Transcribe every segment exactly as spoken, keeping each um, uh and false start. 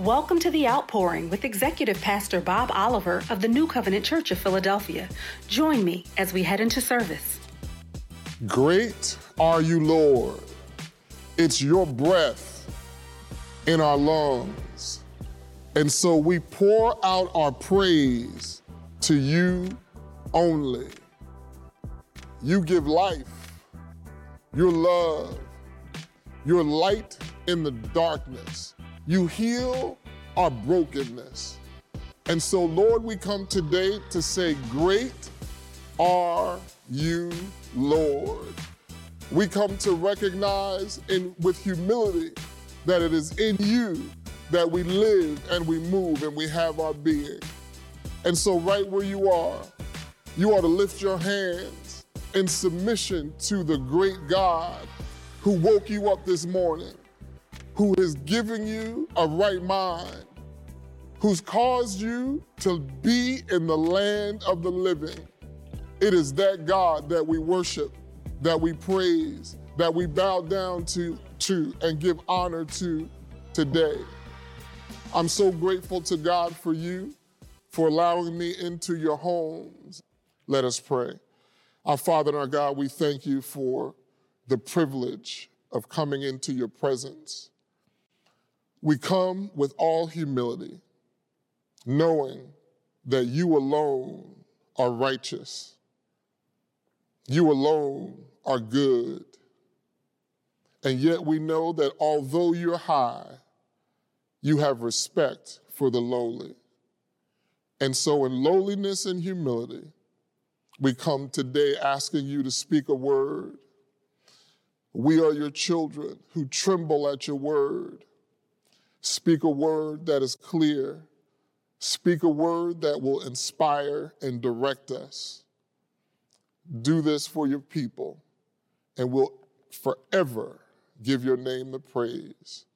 Welcome to The Outpouring with Executive Pastor Bob Oliver of the New Covenant Church of Philadelphia. Join me as we head into service. Great are you, Lord. It's your breath in our lungs. And so we pour out our praise to you only. You give life, your love, your light in the darkness. You heal our brokenness. And so, Lord, we come today to say, great are you, Lord. We come to recognize in, with humility that it is in you that we live and we move and we have our being. And so right where you are, you are to lift your hands in submission to the great God who woke you up this morning, who is giving you a right mind, who's caused you to be in the land of the living. It is that God that we worship, that we praise, that we bow down to, to and give honor to today. I'm so grateful to God for you, for allowing me into your homes. Let us pray. Our Father and our God, we thank you for the privilege of coming into your presence. We come with all humility, knowing that you alone are righteous. You alone are good. And yet we know that although you're high, you have respect for the lowly. And so in lowliness and humility, we come today asking you to speak a word. We are your children who tremble at your word. Speak a word that is clear. Speak a word that will inspire and direct us. Do this for your people, and we'll forever give your name the praise,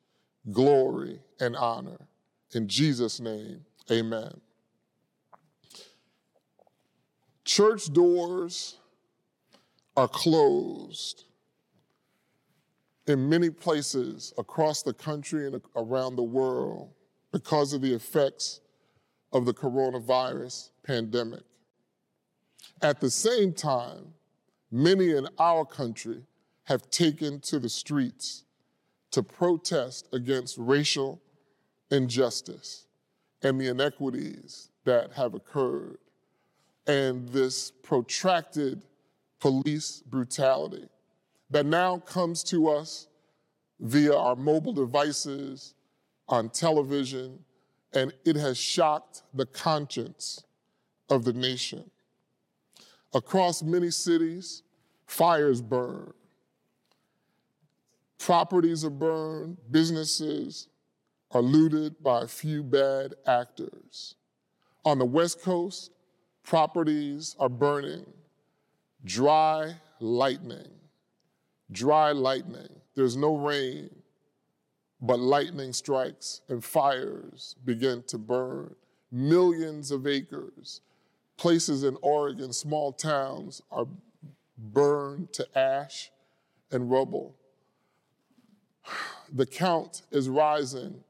glory, and honor. In Jesus' name, amen. Church doors are closed in many places across the country and around the world because of the effects of the coronavirus pandemic. At the same time, many in our country have taken to the streets to protest against racial injustice and the inequities that have occurred and this protracted police brutality that now comes to us via our mobile devices, on television, and it has shocked the conscience of the nation. Across many cities, fires burn. Properties are burned, businesses are looted by a few bad actors. On the West Coast, properties are burning. Dry lightning. Dry lightning, there's no rain, but lightning strikes and fires begin to burn. Millions of acres, places in Oregon, small towns are burned to ash and rubble. The count is rising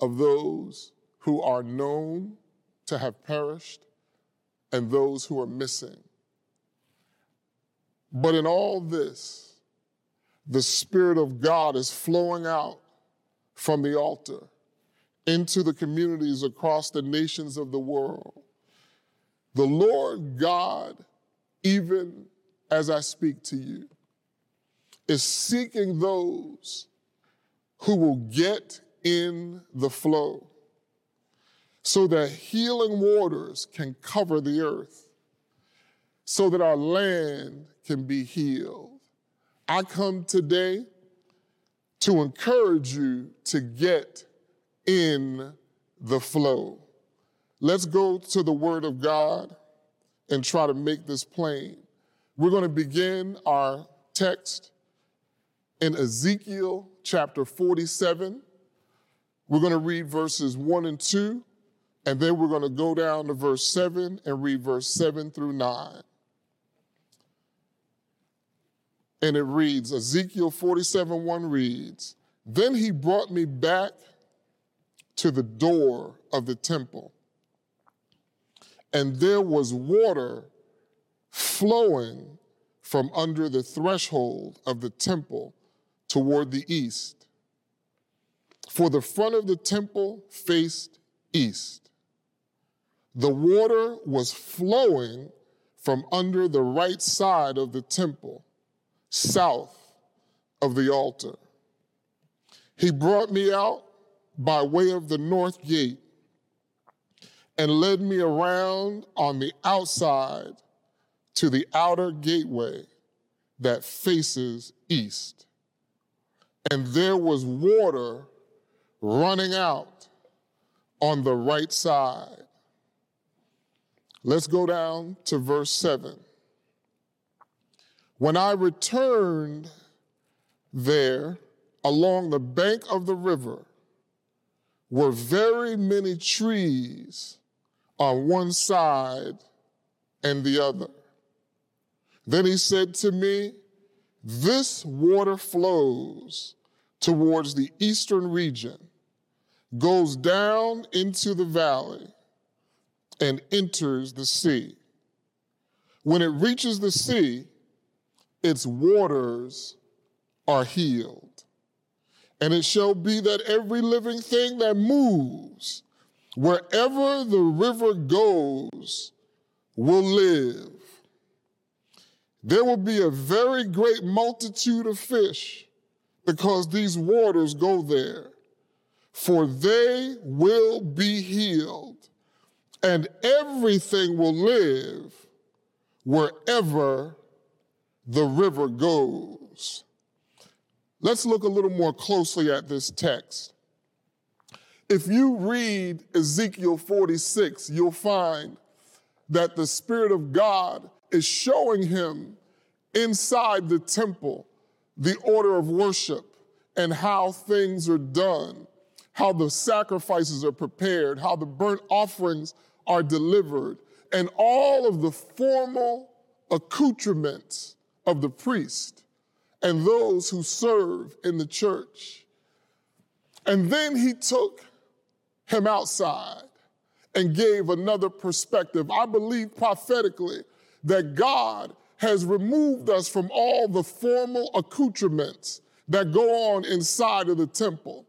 of those who are known to have perished and those who are missing. But in all this, the Spirit of God is flowing out from the altar into the communities across the nations of the world. The Lord God, even as I speak to you, is seeking those who will get in the flow so that healing waters can cover the earth, so that our land can be healed. I come today to encourage you to get in the flow. Let's go to the Word of God and try to make this plain. We're going to begin our text in Ezekiel chapter forty-seven. We're going to read verses one and two, and then we're going to go down to verse seven and read verse seven through nine. And it reads, Ezekiel forty-seven one reads, "Then he brought me back to the door of the temple. And there was water flowing from under the threshold of the temple toward the east. For the front of the temple faced east. The water was flowing from under the right side of the temple, south of the altar. He brought me out by way of the north gate and led me around on the outside to the outer gateway that faces east. And there was water running out on the right side. Let's go down to verse seven. When I returned there along the bank of the river were very many trees on one side and the other. Then he said to me, "This water flows towards the eastern region, goes down into the valley, and enters the sea. When it reaches the sea, its waters are healed. And it shall be that every living thing that moves, wherever the river goes, will live. There will be a very great multitude of fish, because these waters go there, for they will be healed, and everything will live wherever the river goes." Let's look a little more closely at this text. If you read Ezekiel forty-six, you'll find that the Spirit of God is showing him inside the temple the order of worship and how things are done, how the sacrifices are prepared, how the burnt offerings are delivered, and all of the formal accoutrements of the priest and those who serve in the church. And then he took him outside and gave another perspective. I believe prophetically that God has removed us from all the formal accoutrements that go on inside of the temple.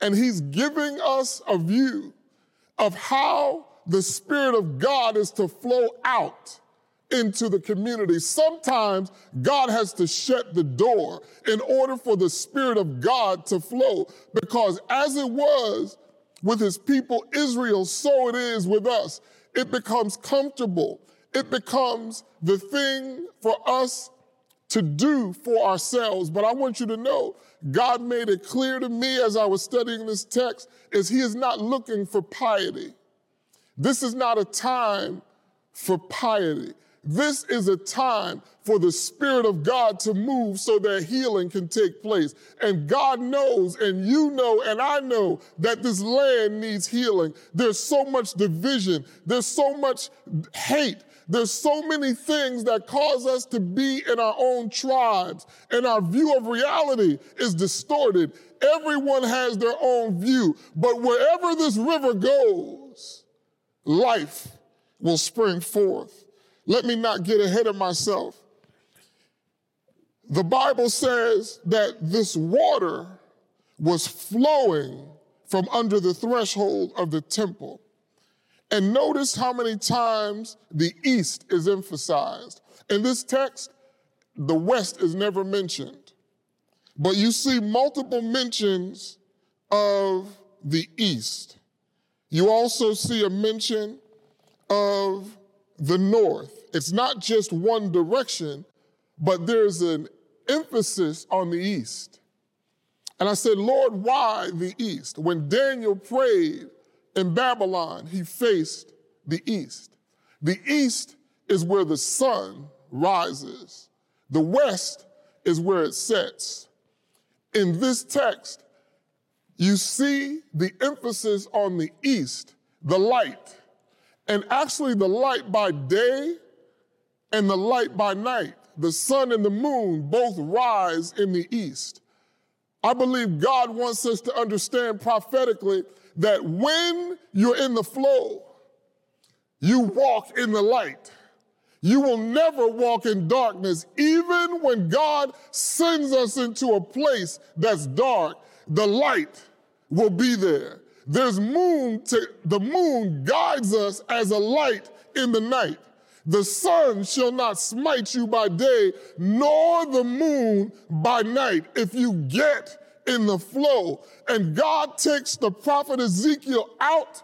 And he's giving us a view of how the Spirit of God is to flow out into the community. Sometimes God has to shut the door in order for the Spirit of God to flow, because as it was with his people Israel, so it is with us. It becomes comfortable. It becomes the thing for us to do for ourselves. But I want you to know, God made it clear to me as I was studying this text, is he is not looking for piety. This is not a time for piety. This is a time for the Spirit of God to move so that healing can take place. And God knows, and you know, and I know that this land needs healing. There's so much division. There's so much hate. There's so many things that cause us to be in our own tribes, and our view of reality is distorted. Everyone has their own view, but wherever this river goes, life will spring forth. Let me not get ahead of myself. The Bible says that this water was flowing from under the threshold of the temple. And notice how many times the east is emphasized. In this text, the west is never mentioned. But you see multiple mentions of the east. You also see a mention of the north. It's not just one direction, but there's an emphasis on the east. And I said, Lord, why the east? When Daniel prayed in Babylon, he faced the east. The east is where the sun rises. The west is where it sets. In this text, you see the emphasis on the east, the light, and actually the light by day and the light by night. The sun and the moon both rise in the east. I believe God wants us to understand prophetically that when you're in the flow, you walk in the light. You will never walk in darkness. Even when God sends us into a place that's dark, the light will be there. There's moon, to, the moon guides us as a light in the night. The sun shall not smite you by day, nor the moon by night, if you get in the flow. And God takes the prophet Ezekiel out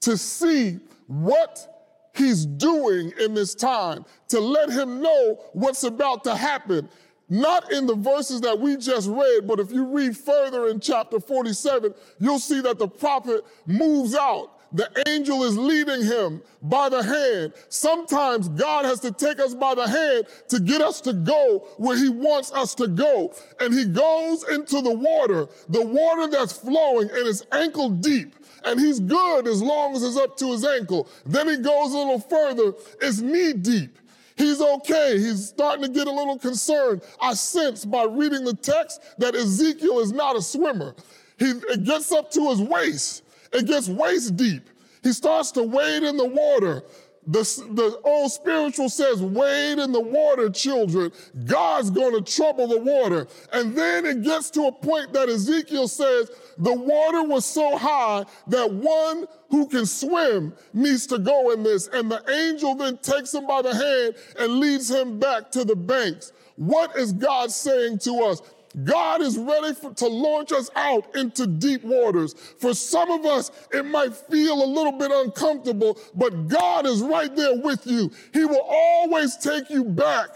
to see what he's doing in this time, to let him know what's about to happen. Not in the verses that we just read, but if you read further in chapter forty-seven, you'll see that the prophet moves out. The angel is leading him by the hand. Sometimes God has to take us by the hand to get us to go where he wants us to go. And he goes into the water, the water that's flowing, and it's ankle deep. And he's good as long as it's up to his ankle. Then he goes a little further, it's knee deep. He's okay. He's starting to get a little concerned. I sense by reading the text that Ezekiel is not a swimmer. He it gets up to his waist. It gets waist deep. He starts to wade in the water. The, the old spiritual says, wade in the water, children. God's going to trouble the water. And then it gets to a point that Ezekiel says, the water was so high that one who can swim needs to go in this. And the angel then takes him by the hand and leads him back to the banks. What is God saying to us? God is ready for, to launch us out into deep waters. For some of us, it might feel a little bit uncomfortable, but God is right there with you. He will always take you back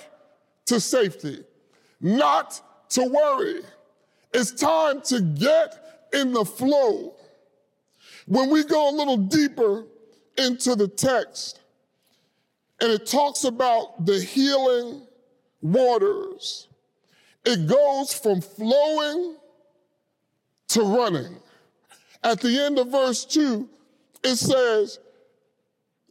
to safety. Not to worry. It's time to get in the flow. When we go a little deeper into the text, and it talks about the healing waters, it goes from flowing to running. At the end of verse two, it says,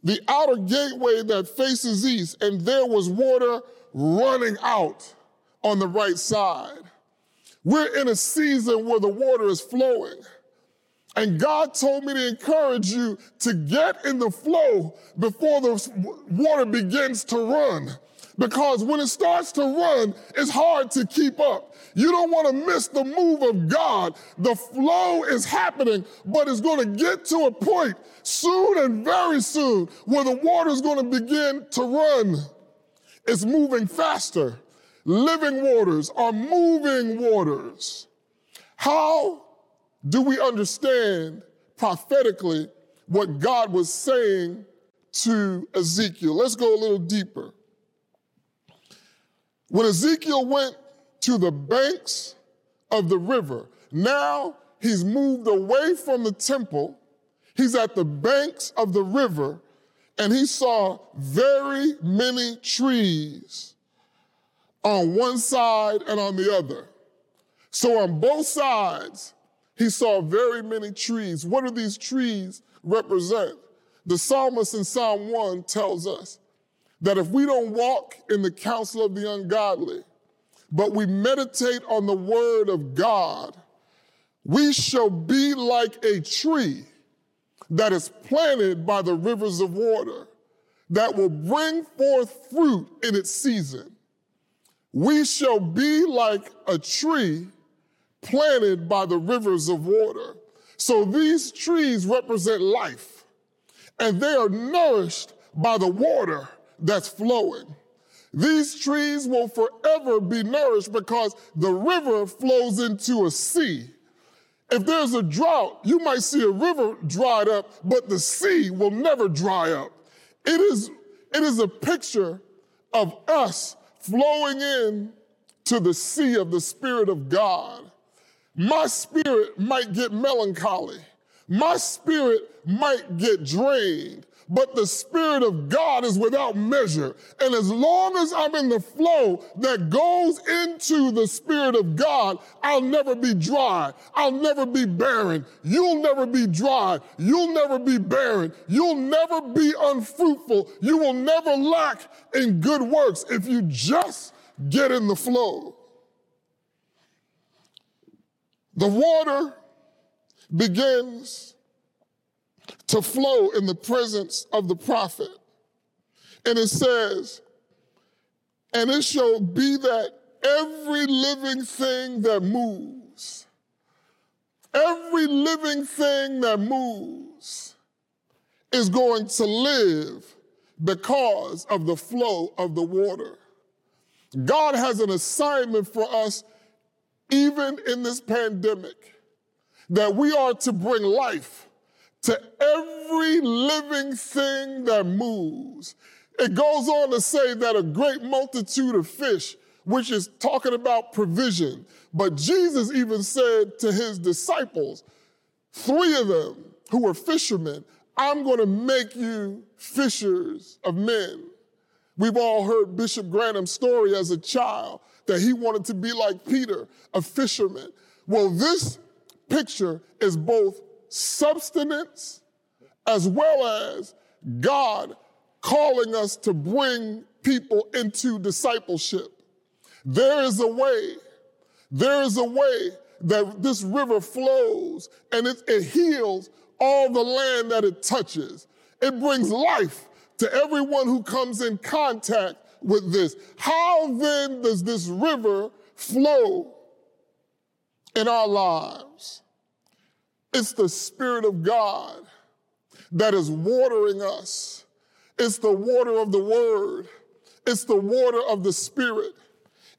the outer gateway that faces east, and there was water running out on the right side. We're in a season where the water is flowing. And God told me to encourage you to get in the flow before the water begins to run. Because when it starts to run, it's hard to keep up. You don't want to miss the move of God. The flow is happening, but it's going to get to a point soon and very soon where the water is going to begin to run. It's moving faster. Living waters are moving waters. How do we understand prophetically what God was saying to Ezekiel? Let's go a little deeper. When Ezekiel went to the banks of the river, now he's moved away from the temple. He's at the banks of the river, and he saw very many trees on one side and on the other. So on both sides, he saw very many trees. What do these trees represent? The psalmist in Psalm one tells us that if we don't walk in the counsel of the ungodly, but we meditate on the word of God, we shall be like a tree that is planted by the rivers of water, that will bring forth fruit in its season. We shall be like a tree planted by the rivers of water. So these trees represent life, and they are nourished by the water that's flowing. These trees will forever be nourished because the river flows into a sea. If there's a drought, you might see a river dried up, but the sea will never dry up. It is, it is a picture of us flowing in to the sea of the Spirit of God. My spirit might get melancholy. My spirit might get drained. But the Spirit of God is without measure. And as long as I'm in the flow that goes into the Spirit of God, I'll never be dry. I'll never be barren. You'll never be dry. You'll never be barren. You'll never be unfruitful. You will never lack in good works if you just get in the flow. The water begins to flow in the presence of the prophet. And it says, and it shall be that every living thing that moves, every living thing that moves is going to live because of the flow of the water. God has an assignment for us, even in this pandemic, that we are to bring life to every living thing that moves. It goes on to say that a great multitude of fish, which is talking about provision. But Jesus even said to his disciples, three of them who were fishermen, I'm going to make you fishers of men. We've all heard Bishop Graham's story as a child that he wanted to be like Peter, a fisherman. Well, this picture is both substance as well as God calling us to bring people into discipleship. There is a way, there is a way that this river flows and it, it heals all the land that it touches. It brings life to everyone who comes in contact with this. How then does this river flow in our lives? It's the Spirit of God that is watering us. It's the water of the Word. It's the water of the Spirit.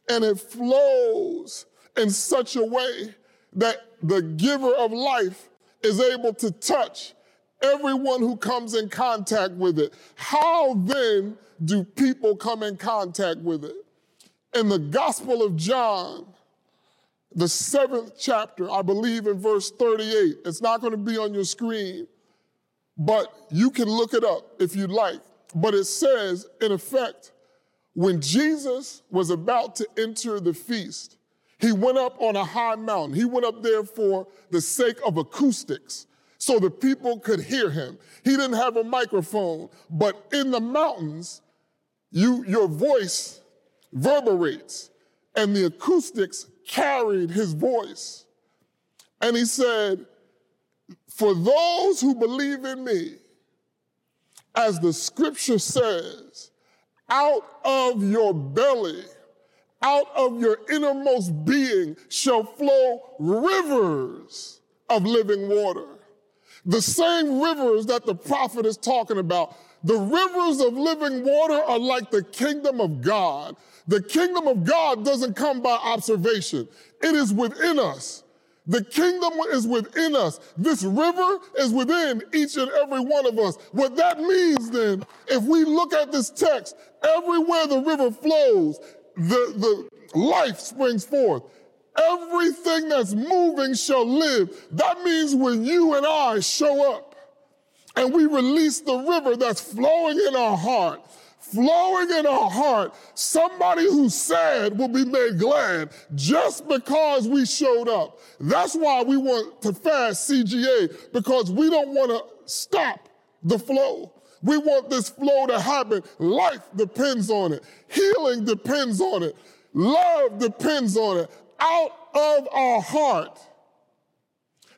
And it flows in such a way that the giver of life is able to touch everyone who comes in contact with it. How then do people come in contact with it? In the Gospel of John, the seventh chapter, I believe in verse thirty-eight, it's not going to be on your screen, but you can look it up if you'd like. But it says, in effect, when Jesus was about to enter the feast, he went up on a high mountain. He went up there for the sake of acoustics, so the people could hear him. He didn't have a microphone, but in the mountains, you, your voice reverberates, and the acoustics carried his voice. And he said, for those who believe in me, as the scripture says, out of your belly, out of your innermost being shall flow rivers of living water. The same rivers that the prophet is talking about. The rivers of living water are like the kingdom of God. The kingdom of God doesn't come by observation. It is within us. The kingdom is within us. This river is within each and every one of us. What that means then, if we look at this text, everywhere the river flows, the, the life springs forth. Everything that's moving shall live. That means when you and I show up and we release the river that's flowing in our heart, flowing in our heart, somebody who's sad will be made glad just because we showed up. That's why we want to fast C G A, because we don't want to stop the flow. We want this flow to happen. Life depends on it. Healing depends on it. Love depends on it. Out of our heart,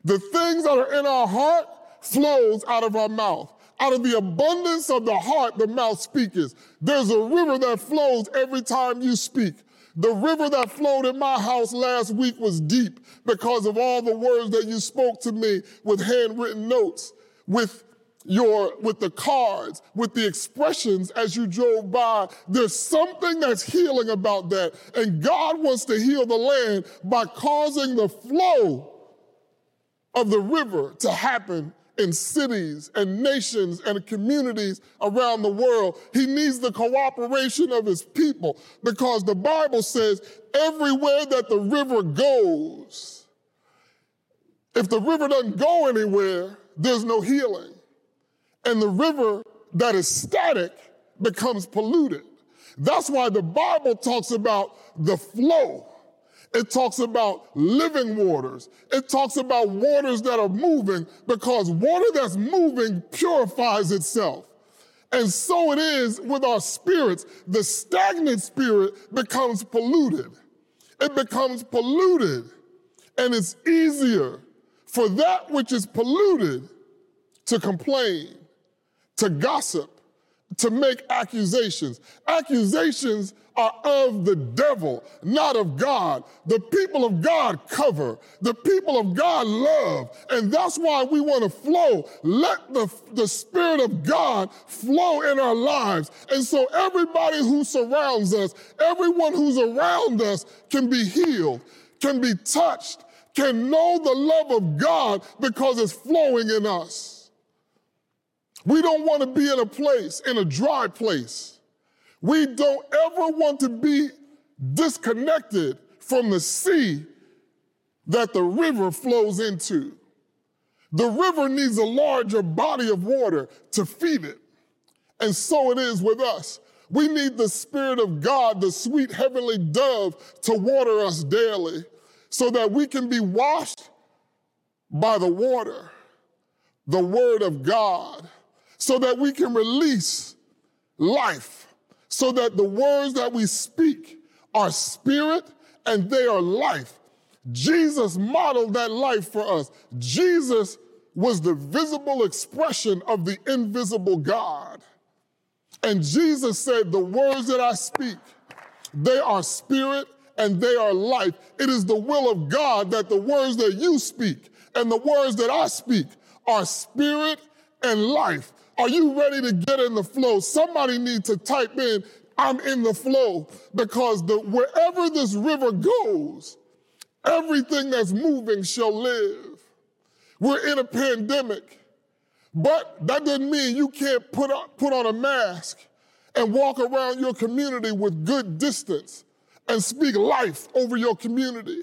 the things that are in our heart flows out of our mouth. Out of the abundance of the heart, the mouth speaketh. There's a river that flows every time you speak. The river that flowed in my house last week was deep because of all the words that you spoke to me with handwritten notes, with your, with the cards, with the expressions as you drove by. There's something that's healing about that. And God wants to heal the land by causing the flow of the river to happen in cities and nations and communities around the world. He needs the cooperation of his people, because the Bible says everywhere that the river goes, if the river doesn't go anywhere, there's no healing. And the river that is static becomes polluted. That's why the Bible talks about the flow. It talks about living waters. It talks about waters that are moving, because water that's moving purifies itself. And so it is with our spirits. The stagnant spirit becomes polluted. It becomes polluted. And it's easier for that which is polluted to complain, to gossip, to make accusations. Accusations are of the devil, not of God. The people of God cover. The people of God love. And that's why we want to flow. Let the, the Spirit of God flow in our lives. And so everybody who surrounds us, everyone who's around us can be healed, can be touched, can know the love of God because it's flowing in us. We don't want to be in a place, in a dry place. We don't ever want to be disconnected from the sea that the river flows into. The river needs a larger body of water to feed it. And so it is with us. We need the Spirit of God, the sweet heavenly dove, to water us daily so that we can be washed by the water, the Word of God, so that we can release life, so that the words that we speak are spirit and they are life. Jesus modeled that life for us. Jesus was the visible expression of the invisible God. And Jesus said, the words that I speak, they are spirit and they are life. It is the will of God that the words that you speak and the words that I speak are spirit and life. Are you ready to get in the flow? Somebody needs to type in, I'm in the flow, because the, wherever this river goes, everything that's moving shall live. We're in a pandemic, but that doesn't mean you can't put, up, put on a mask and walk around your community with good distance and speak life over your community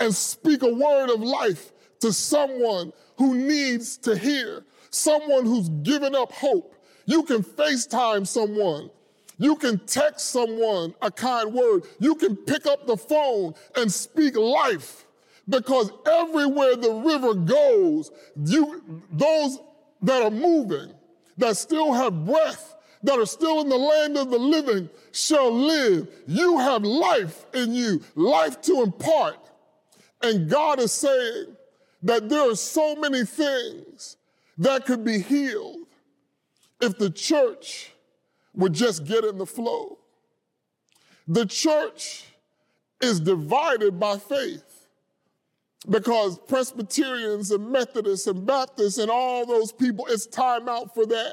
and speak a word of life to someone who needs to hear, someone who's given up hope. You can FaceTime someone. You can text someone a kind word. You can pick up the phone and speak life, because everywhere the river goes, you, those that are moving, that still have breath, that are still in the land of the living shall live. You have life in you, life to impart. And God is saying that there are so many things that could be healed if the church would just get in the flow. The church is divided by faith, because Presbyterians and Methodists and Baptists and all those people, it's time out for that.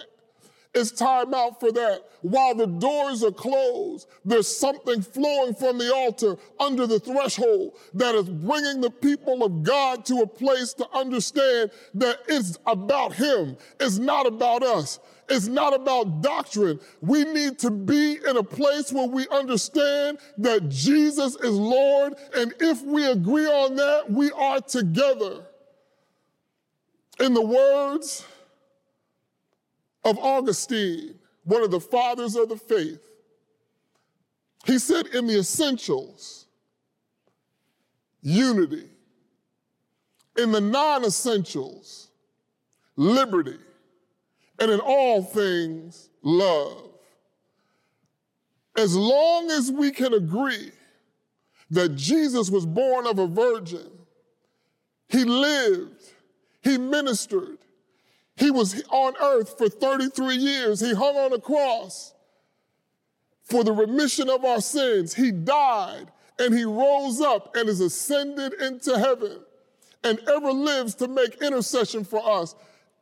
It's time out for that. While the doors are closed, there's something flowing from the altar under the threshold that is bringing the people of God to a place to understand that it's about Him. It's not about us. It's not about doctrine. We need to be in a place where we understand that Jesus is Lord, and if we agree on that, we are together. In the words of Augustine, one of the fathers of the faith, he said, in the essentials, unity. In the non-essentials, liberty. And in all things, love. As long as we can agree that Jesus was born of a virgin, He lived, He ministered, He was on earth for thirty-three years. He hung on a cross for the remission of our sins. He died and He rose up and is ascended into heaven and ever lives to make intercession for us.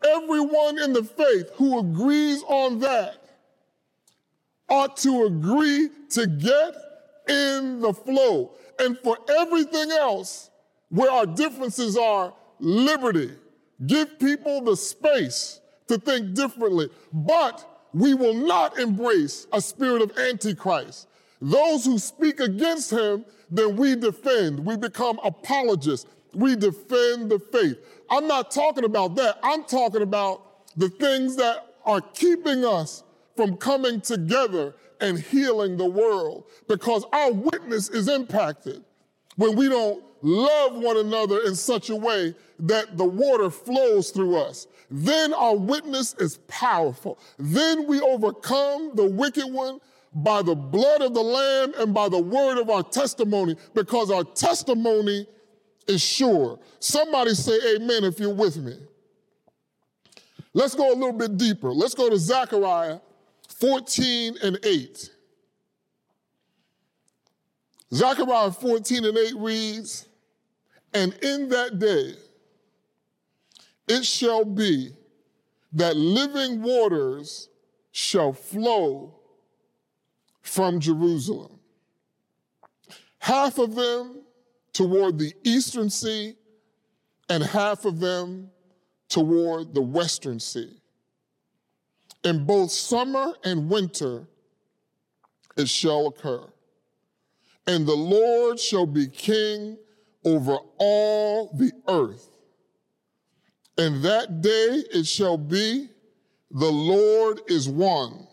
Everyone in the faith who agrees on that ought to agree to get in the flow. And for everything else, where our differences are, liberty. Give people the space to think differently, but we will not embrace a spirit of antichrist. Those who speak against Him, then we defend. We become apologists. We defend the faith. I'm not talking about that. I'm talking about the things that are keeping us from coming together and healing the world, because our witness is impacted when we don't love one another in such a way that the water flows through us. Then our witness is powerful. Then we overcome the wicked one by the blood of the Lamb and by the word of our testimony, because our testimony is sure. Somebody say amen if you're with me. Let's go a little bit deeper. Let's go to Zechariah fourteen and eight. Zechariah fourteen and eight reads, "And in that day it shall be that living waters shall flow from Jerusalem, half of them toward the eastern sea and half of them toward the western sea. In both summer and winter it shall occur. And the Lord shall be king over all the earth. And that day it shall be, the Lord is one,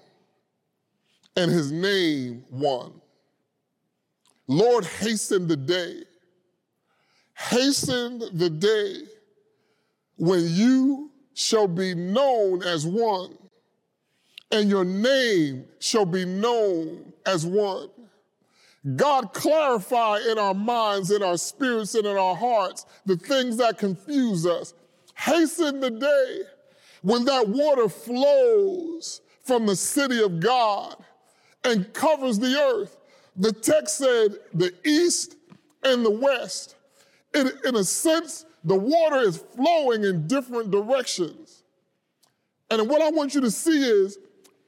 and his name one. Lord, hasten the day. Hasten the day when you shall be known as one, and your name shall be known as one." God, clarify in our minds, in our spirits, and in our hearts the things that confuse us. Hasten the day when that water flows from the city of God and covers the earth. The text said the east and the west. In, in a sense, the water is flowing in different directions. And what I want you to see is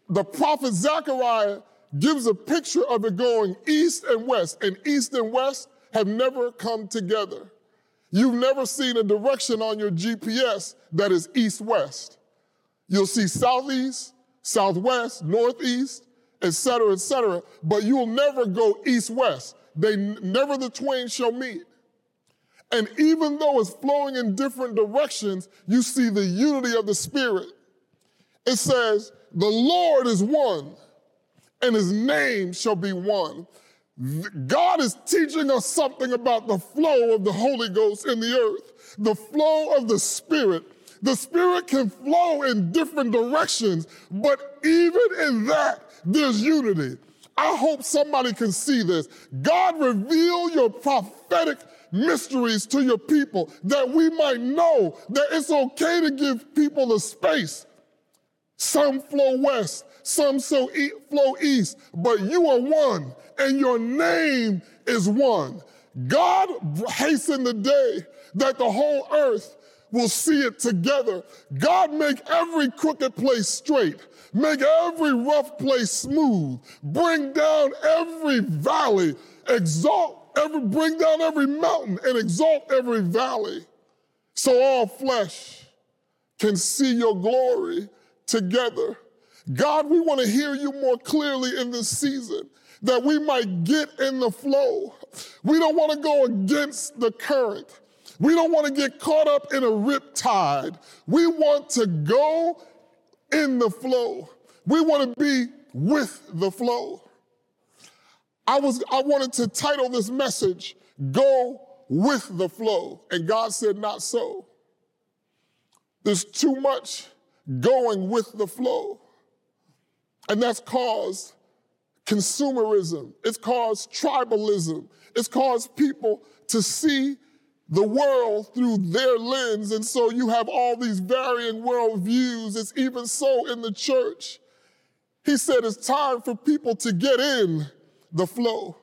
the prophet Zechariah gives a picture of it going east and west, and east and west have never come together. You've never seen a direction on your G P S that is east-west. You'll see southeast, southwest, northeast, et cetera, et cetera, but you'll never go east-west. They never the twain shall meet. And even though it's flowing in different directions, you see the unity of the Spirit. It says, the Lord is one, and his name shall be one. God is teaching us something about the flow of the Holy Ghost in the earth, the flow of the Spirit. The Spirit can flow in different directions, but even in that, there's unity. I hope somebody can see this. God, reveal your prophetic mysteries to your people that we might know that it's okay to give people the space. Some flow west, some so e- flow east, but you are one, and your name is one. God, hasten the day that the whole earth will see it together. God, make every crooked place straight. Make every rough place smooth. Bring down every valley. Exalt every, bring down every mountain and exalt every valley, so all flesh can see your glory together. God, we want to hear you more clearly in this season that we might get in the flow. We don't want to go against the current. We don't want to get caught up in a riptide. We want to go in the flow. We want to be with the flow. I was I wanted to title this message, "Go with the Flow," and God said, not so. There's too much going with the flow. And that's caused consumerism. It's caused tribalism. It's caused people to see the world through their lens. And so you have all these varying worldviews. It's even so in the church. He said it's time for people to get in the flow.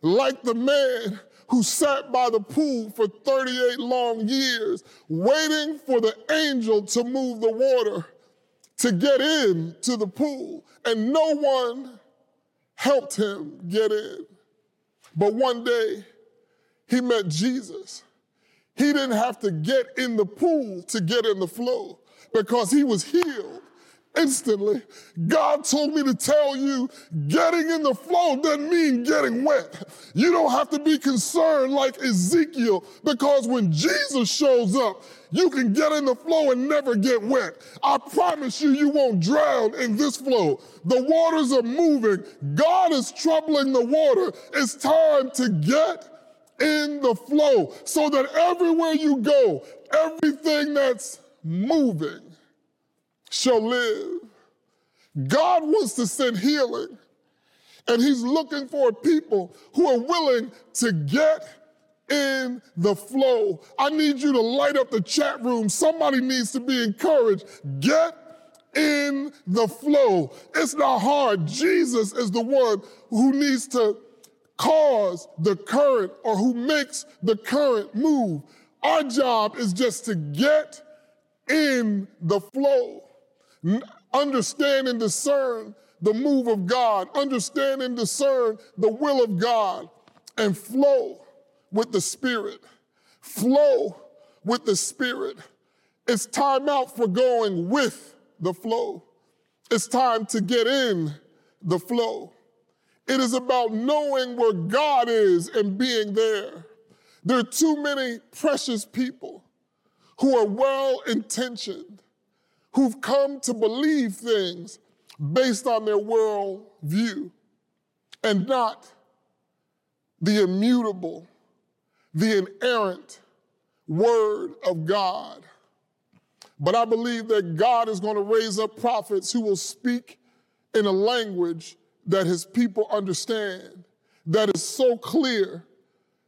Like the man who sat by the pool for thirty-eight long years, waiting for the angel to move the water to get in to the pool. And no one helped him get in. But one day, he met Jesus. He didn't have to get in the pool to get in the flow because he was healed instantly. God told me to tell you, getting in the flow doesn't mean getting wet. You don't have to be concerned like Ezekiel, because when Jesus shows up, you can get in the flow and never get wet. I promise you, you won't drown in this flow. The waters are moving. God is troubling the water. It's time to get in the flow so that everywhere you go, everything that's moving shall live. God wants to send healing, and he's looking for people who are willing to get in the flow. I need you to light up the chat room. Somebody needs to be encouraged. Get in the flow. It's not hard. Jesus is the one who needs to cause the current, or who makes the current move. Our job is just to get in the flow. Understand and discern the move of God. Understand and discern the will of God, and flow with the Spirit. Flow with the Spirit. It's time out for going with the flow. It's time to get in the flow. It is about knowing where God is and being there. There are too many precious people who are well-intentioned, who've come to believe things based on their world view and not the immutable, the inerrant word of God. But I believe that God is going to raise up prophets who will speak in a language that his people understand, that is so clear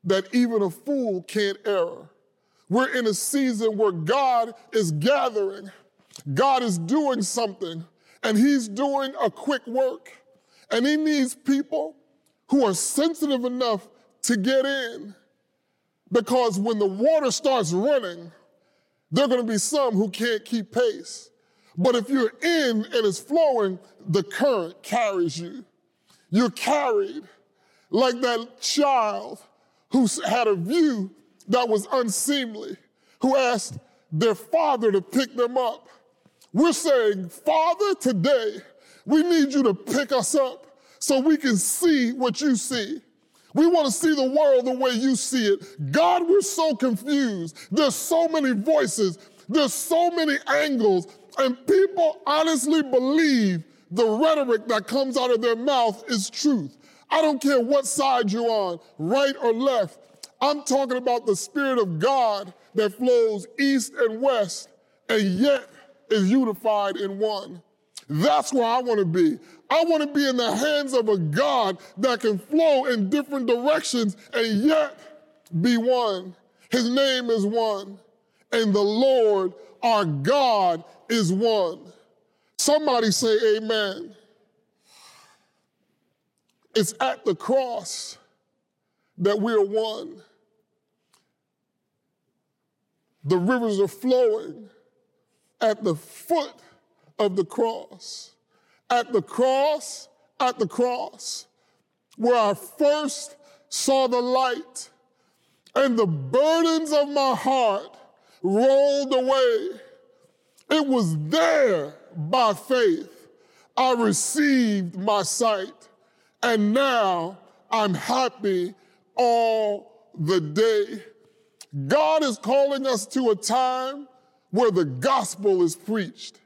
that even a fool can't err. We're in a season where God is gathering, God is doing something, and he's doing a quick work. And he needs people who are sensitive enough to get in, because when the water starts running, there are going to be some who can't keep pace. But if you're in and it's flowing, the current carries you. You're carried like that child who had a view that was unseemly, who asked their father to pick them up. We're saying, Father, today, we need you to pick us up so we can see what you see. We want to see the world the way you see it. God, we're so confused. There's so many voices. There's so many angles. And people honestly believe the rhetoric that comes out of their mouth is truth. I don't care what side you're on, right or left. I'm talking about the Spirit of God that flows east and west and yet is unified in one. That's where I want to be. I want to be in the hands of a God that can flow in different directions and yet be one. His name is one, and the Lord, our God, is one. Somebody say amen. It's at the cross that we are one. The rivers are flowing at the foot of the cross. At the cross, at the cross, where I first saw the light, and the burdens of my heart rolled away. It was there by faith I received my sight, and now I'm happy all the day. God is calling us to a time where the gospel is preached.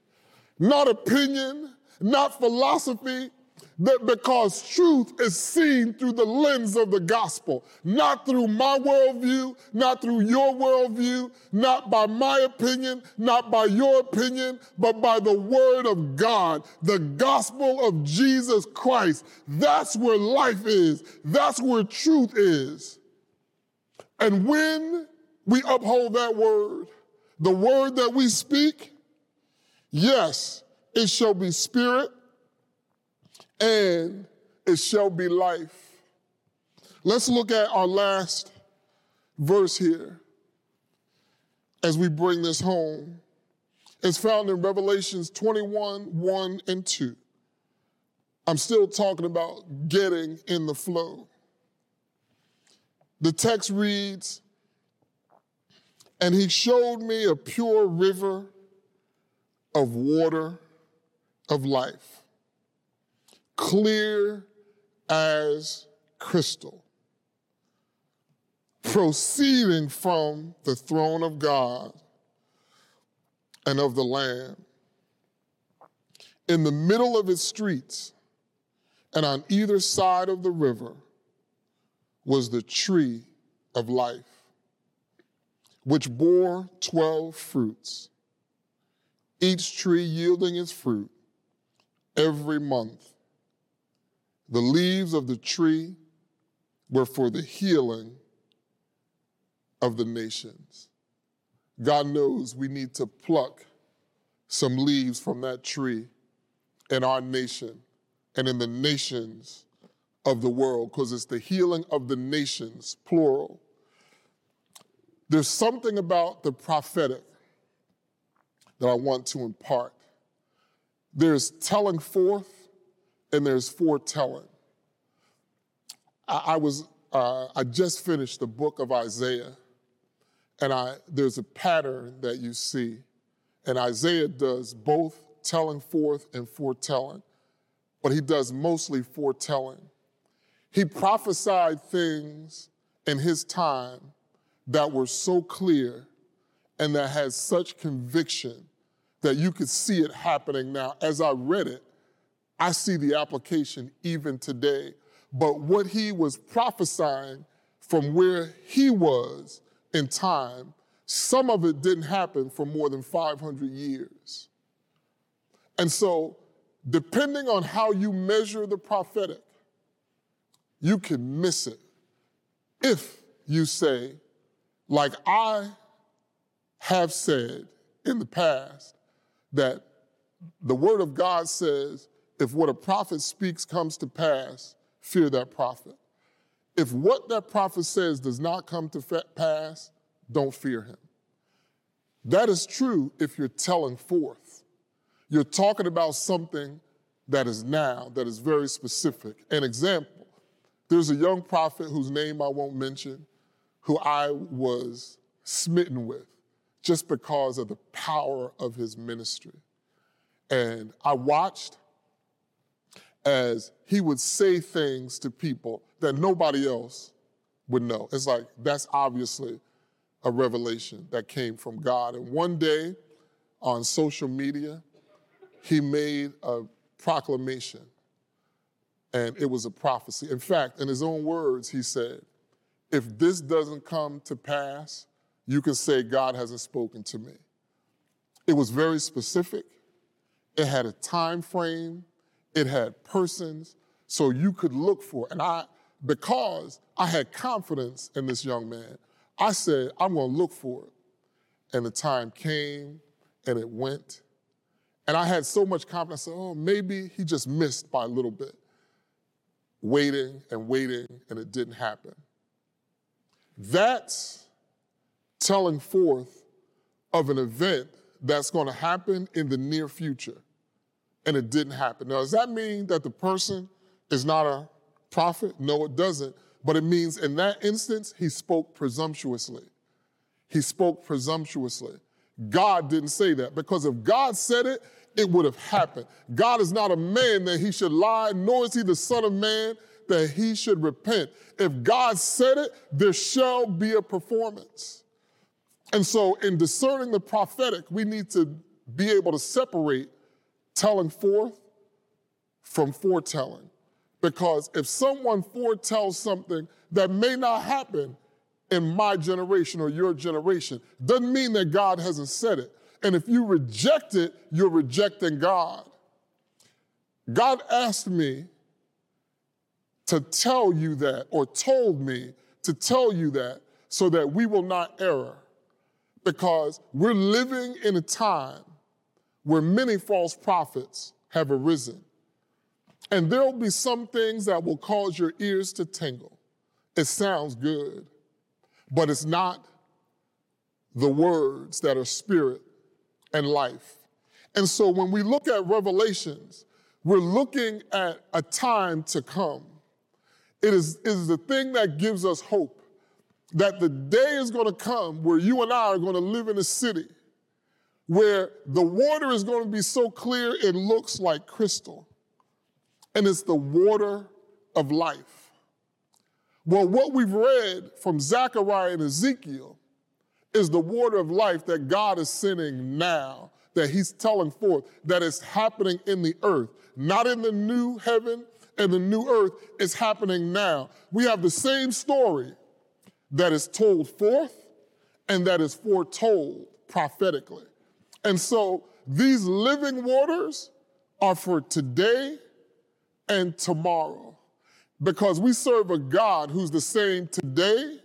Not opinion, not philosophy, that because truth is seen through the lens of the gospel, not through my worldview, not through your worldview, not by my opinion, not by your opinion, but by the word of God, the gospel of Jesus Christ. That's where life is. That's where truth is. And when we uphold that word, the word that we speak, yes, it shall be spirit, and it shall be life. Let's look at our last verse here as we bring this home. It's found in Revelations twenty-one, one and two. I'm still talking about getting in the flow. The text reads, "And he showed me a pure river of water of life, clear as crystal, proceeding from the throne of God and of the Lamb. In the middle of its streets and on either side of the river was the tree of life, which bore twelve fruits, each tree yielding its fruit every month. The leaves of the tree were for the healing of the nations. God knows we need to pluck some leaves from that tree in our nation and in the nations of the world, because it's the healing of the nations, plural. There's something about the prophetic that I want to impart. There's telling forth and there's foretelling. I, I was, uh, I just finished the book of Isaiah, and I, there's a pattern that you see. And Isaiah does both telling forth and foretelling, but he does mostly foretelling. He prophesied things in his time that were so clear and that had such conviction that you could see it happening now. As I read it, I see the application even today. But what he was prophesying from where he was in time, some of it didn't happen for more than five hundred years. And so, depending on how you measure the prophetic, you can miss it if you say, like I have said in the past, that the word of God says, if what a prophet speaks comes to pass, fear that prophet. If what that prophet says does not come to fa- pass, don't fear him. That is true if you're telling forth. You're talking about something that is now, that is very specific. An example, there's a young prophet whose name I won't mention, who I was smitten with just because of the power of his ministry. And I watched as he would say things to people that nobody else would know. It's like, that's obviously a revelation that came from God. And one day on social media, he made a proclamation, and it was a prophecy. In fact, in his own words, he said, if this doesn't come to pass, you can say God hasn't spoken to me. It was very specific. It had a time frame. It had persons, so you could look for it. And I, because I had confidence in this young man, I said, I'm going to look for it. And the time came, and it went. And I had so much confidence, I said, oh, maybe he just missed by a little bit. Waiting and waiting, and it didn't happen. That's telling forth of an event that's going to happen in the near future. And it didn't happen. Now, does that mean that the person is not a prophet? No, it doesn't. But it means in that instance, he spoke presumptuously. He spoke presumptuously. God didn't say that, because if God said it, it would have happened. God is not a man that he should lie, nor is he the Son of Man that he should repent. If God said it, there shall be a performance. And so in discerning the prophetic, we need to be able to separate telling forth from foretelling. Because if someone foretells something that may not happen in my generation or your generation, doesn't mean that God hasn't said it. And if you reject it, you're rejecting God. God asked me to tell you that, or told me to tell you that, so that we will not err. Because we're living in a time where many false prophets have arisen. And there will be some things that will cause your ears to tingle. It sounds good, but it's not the words that are spirit and life. And so when we look at Revelations, we're looking at a time to come. It is, it is the thing that gives us hope, that the day is going to come where you and I are going to live in a city where the water is going to be so clear it looks like crystal. And it's the water of life. Well, what we've read from Zechariah and Ezekiel is the water of life that God is sending now, that he's telling forth, that is happening in the earth, not in the new heaven and the new earth. It's happening now. We have the same story that is told forth and that is foretold prophetically. And so these living waters are for today and tomorrow, because we serve a God who's the same today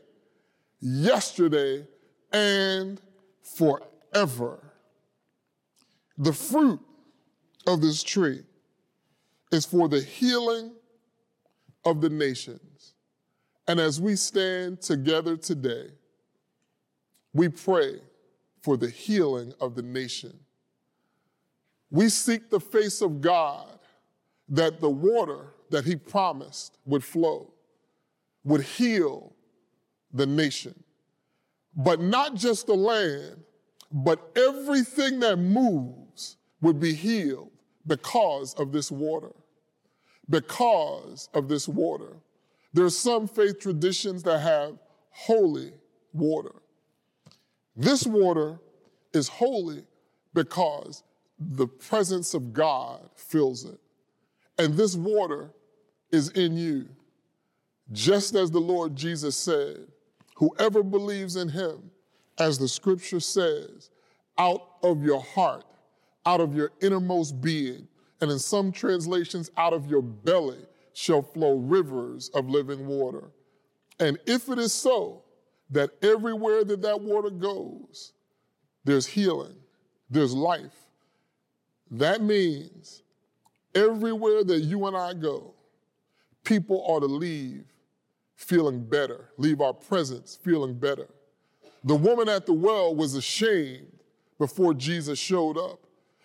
yesterday, and forever. The fruit of this tree is for the healing of the nations. And as we stand together today, we pray for the healing of the nation. We seek the face of God that the water that he promised would flow, would heal the nation. But not just the land, but everything that moves would be healed because of this water. Because of this water. There are some faith traditions that have holy water. This water is holy because the presence of God fills it. And this water is in you. Just as the Lord Jesus said, whoever believes in him, as the scripture says, out of your heart, out of your innermost being, and in some translations, out of your belly shall flow rivers of living water. And if it is so that everywhere that that water goes, there's healing, there's life, that means everywhere that you and I go, people ought to leave feeling better, leave our presence feeling better. The woman at the well was ashamed before Jesus showed up.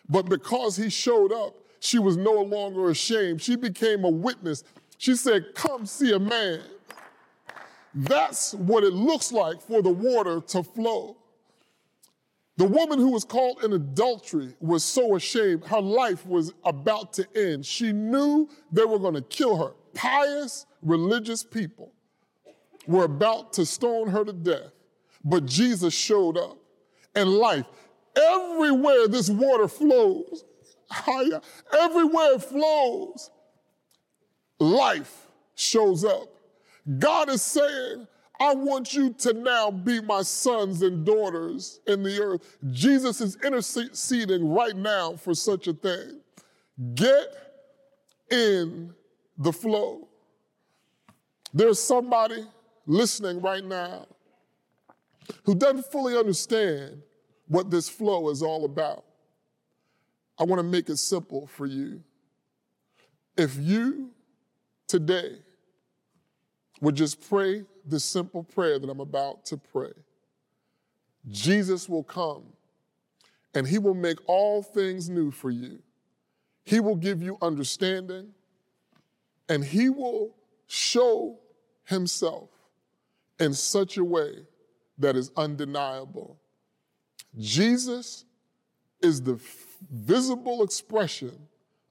But because he showed up, she was no longer ashamed. She became a witness. She said, "Come see a man." That's what it looks like for the water to flow. The woman who was caught in adultery was so ashamed. Her life was about to end. She knew they were going to kill her. Pious, religious people were about to stone her to death. But Jesus showed up. And life, everywhere this water flows, everywhere it flows, life shows up. God is saying, I want you to now be my sons and daughters in the earth. Jesus is interceding right now for such a thing. Get in the flow. There's somebody listening right now who doesn't fully understand what this flow is all about. I want to make it simple for you. If you today would just pray this simple prayer that I'm about to pray, Jesus will come and he will make all things new for you. He will give you understanding and he will show himself in such a way that is undeniable. Jesus is the visible expression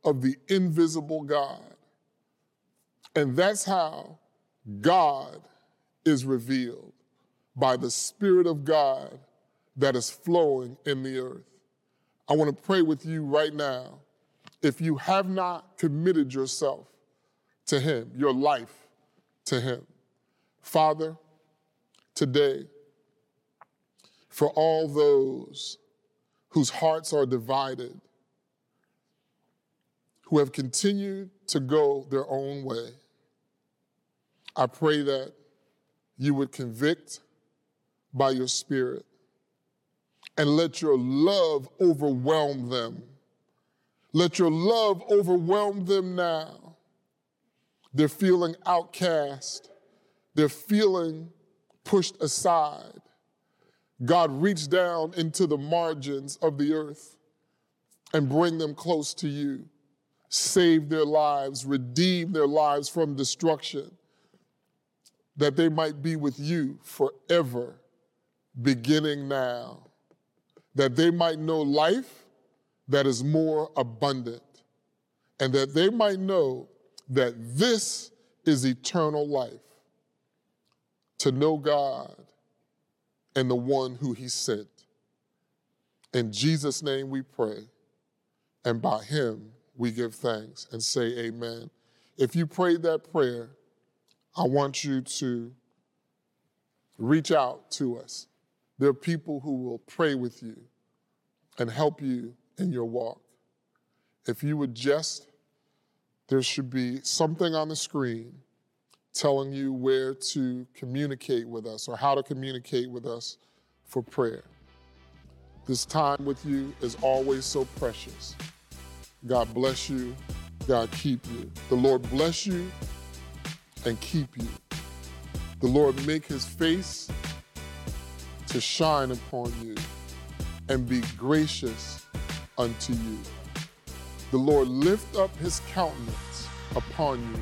of the invisible God. And that's how God is revealed, by the Spirit of God that is flowing in the earth. I want to pray with you right now. If you have not committed yourself to him, your life to him, Father, today, for all those whose hearts are divided, who have continued to go their own way, I pray that you would convict by your Spirit and let your love overwhelm them. Let your love overwhelm them now. They're feeling outcast. They're feeling pushed aside. God, reach down into the margins of the earth and bring them close to you. Save their lives, redeem their lives from destruction, that they might be with you forever, beginning now, that they might know life that is more abundant, and that they might know that this is eternal life, to know God and the one who he sent. In Jesus' name we pray, and by him we give thanks and say amen. If you prayed that prayer, I want you to reach out to us. There are people who will pray with you and help you in your walk. If you would just, there should be something on the screen telling you where to communicate with us or how to communicate with us for prayer. This time with you is always so precious. God bless you. God keep you. The Lord bless you and keep you. The Lord make his face to shine upon you and be gracious unto you. The Lord lift up his countenance upon you